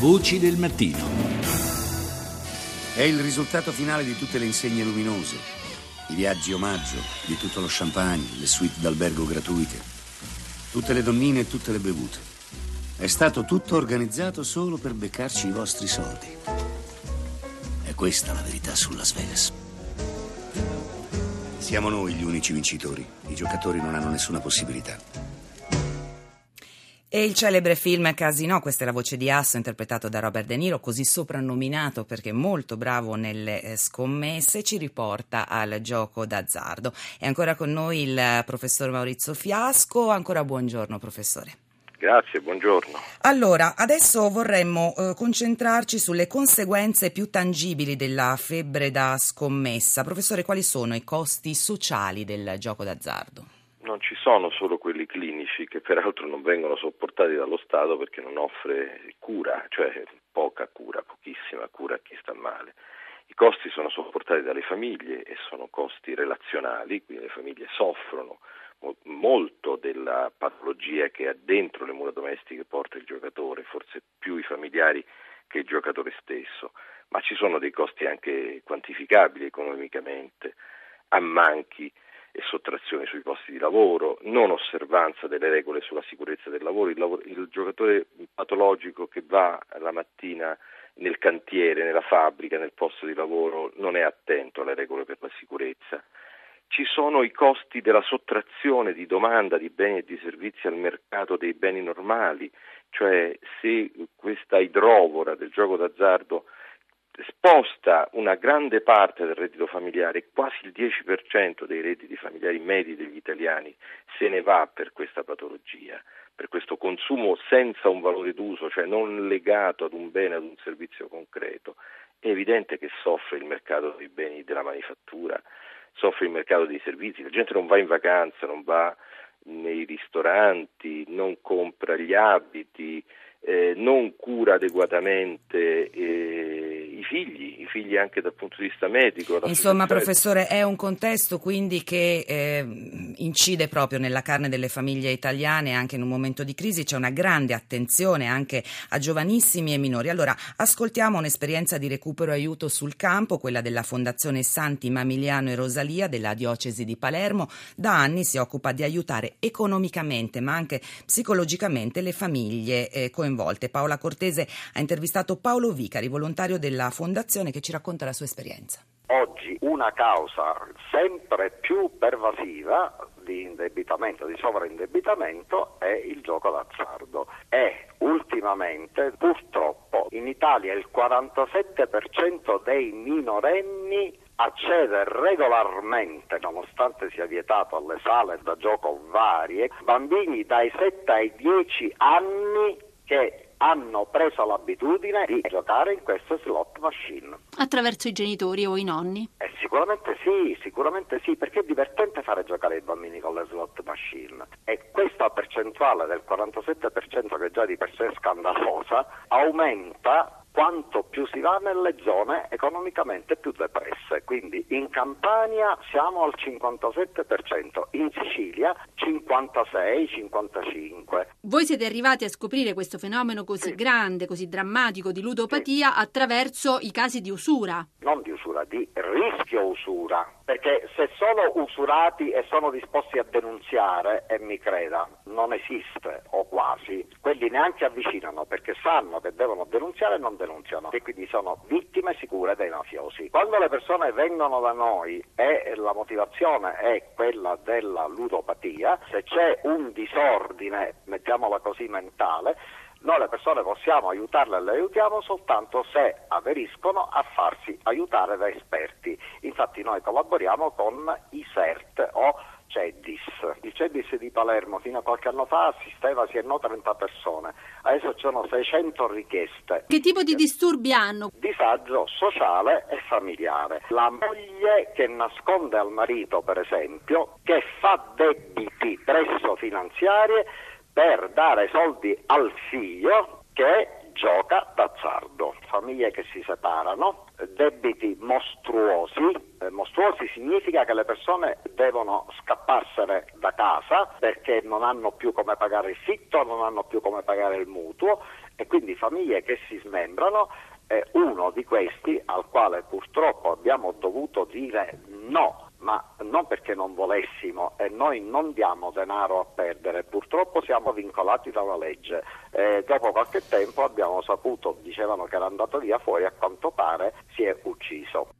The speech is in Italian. Voci del mattino. È il risultato finale di tutte le insegne luminose, i viaggi omaggio, di tutto lo champagne, le suite d'albergo gratuite, tutte le donnine e tutte le bevute. È stato tutto organizzato solo per beccarci i vostri soldi. È questa la verità su Las Vegas. Siamo noi gli unici vincitori. I giocatori non hanno nessuna possibilità. E il celebre film Casino, questa è la voce di Asso, interpretato da Robert De Niro, così soprannominato perché molto bravo nelle scommesse, ci riporta al gioco d'azzardo. È ancora con noi il professor Maurizio Fiasco. Ancora buongiorno, professore. Grazie, buongiorno. Allora, adesso vorremmo concentrarci sulle conseguenze più tangibili della febbre da scommessa. Professore, quali sono i costi sociali del gioco d'azzardo? Non ci sono solo quelli clinici, che peraltro non vengono sopportati dallo Stato perché non offre cura, cioè poca cura, pochissima cura a chi sta male. I costi sono sopportati dalle famiglie e sono costi relazionali, quindi le famiglie soffrono molto della patologia che ha dentro le mura domestiche porta il giocatore, forse più i familiari che il giocatore stesso, ma ci sono dei costi anche quantificabili economicamente, ammanchi e sottrazioni sui posti di lavoro, non osservanza delle regole sulla sicurezza del lavoro, il giocatore patologico che va la mattina nel cantiere, nella fabbrica, nel posto di lavoro non è attento alle regole per la sicurezza. Ci sono i costi della sottrazione di domanda di beni e di servizi al mercato dei beni normali, cioè se questa idrovora del gioco d'azzardo sposta una grande parte del reddito familiare, quasi il 10% dei redditi familiari medi degli italiani se ne va per questa patologia, per questo consumo senza un valore d'uso, cioè non legato ad un bene, ad un servizio concreto, è evidente che soffre il mercato dei beni della manifattura, soffre il mercato dei servizi, la gente non va in vacanza, non va nei ristoranti, non compra gli abiti, non cura adeguatamente i figli anche dal punto di vista medico. Insomma, professore, è un contesto quindi che incide proprio nella carne delle famiglie italiane. Anche in un momento di crisi c'è una grande attenzione anche a giovanissimi e minori. Allora, ascoltiamo un'esperienza di recupero e aiuto sul campo, quella della Fondazione Santi Mamiliano e Rosalia della Diocesi di Palermo. Da anni si occupa di aiutare economicamente ma anche psicologicamente le famiglie coinvolte. Paola Cortese ha intervistato Paolo Vicari, volontario della Fondazione, che ci racconta la sua esperienza. Oggi una causa sempre più pervasiva di indebitamento, di sovraindebitamento, è il gioco d'azzardo. E ultimamente, purtroppo, in Italia il 47% dei minorenni accede regolarmente, nonostante sia vietato alle sale da gioco varie, bambini dai 7 ai 10 anni che hanno preso l'abitudine di giocare in queste slot machine. Attraverso i genitori o i nonni? Sicuramente sì, perché è divertente fare giocare i bambini con le slot machine. E questa percentuale del 47%, che già di per sé è scandalosa, aumenta quanto più si va nelle zone economicamente più depresse. Quindi in Campania siamo al 57%, in Sicilia 56-55%. Voi siete arrivati a scoprire questo fenomeno così grande, così drammatico di ludopatia attraverso i casi di usura. Non di usura, di rischio usura. Perché se sono usurati e sono disposti a denunziare, e mi creda, non esiste, o quasi, quelli neanche avvicinano perché sanno che devono denunziare e non denunziano, e quindi sono vittime sicure dei mafiosi. Quando le persone vengono da noi e la motivazione è quella della ludopatia, se c'è un disordine, mettiamola così, mentale, noi le persone possiamo aiutarle e le aiutiamo soltanto se aderiscono a farsi aiutare da esperti. Infatti noi collaboriamo con i Sert o Cedis. Il Cedis di Palermo fino a qualche anno fa assisteva sino a 30 persone, adesso ci sono 600 richieste. Che tipo di disturbi hanno? Disagio sociale e familiare. La moglie che nasconde al marito, per esempio, che fa debiti presso finanziarie per dare soldi al figlio che gioca d'azzardo. Famiglie che si separano, debiti mostruosi significa che le persone devono scapparsene da casa perché non hanno più come pagare il fitto, non hanno più come pagare il mutuo, e quindi famiglie che si smembrano, uno di questi al quale purtroppo abbiamo dovuto dire no, ma non perché non volessimo, e noi non diamo denaro a perdere, purtroppo siamo vincolati da una legge. Dopo qualche tempo abbiamo saputo, dicevano che era andato via, fuori a quanto pare si è ucciso.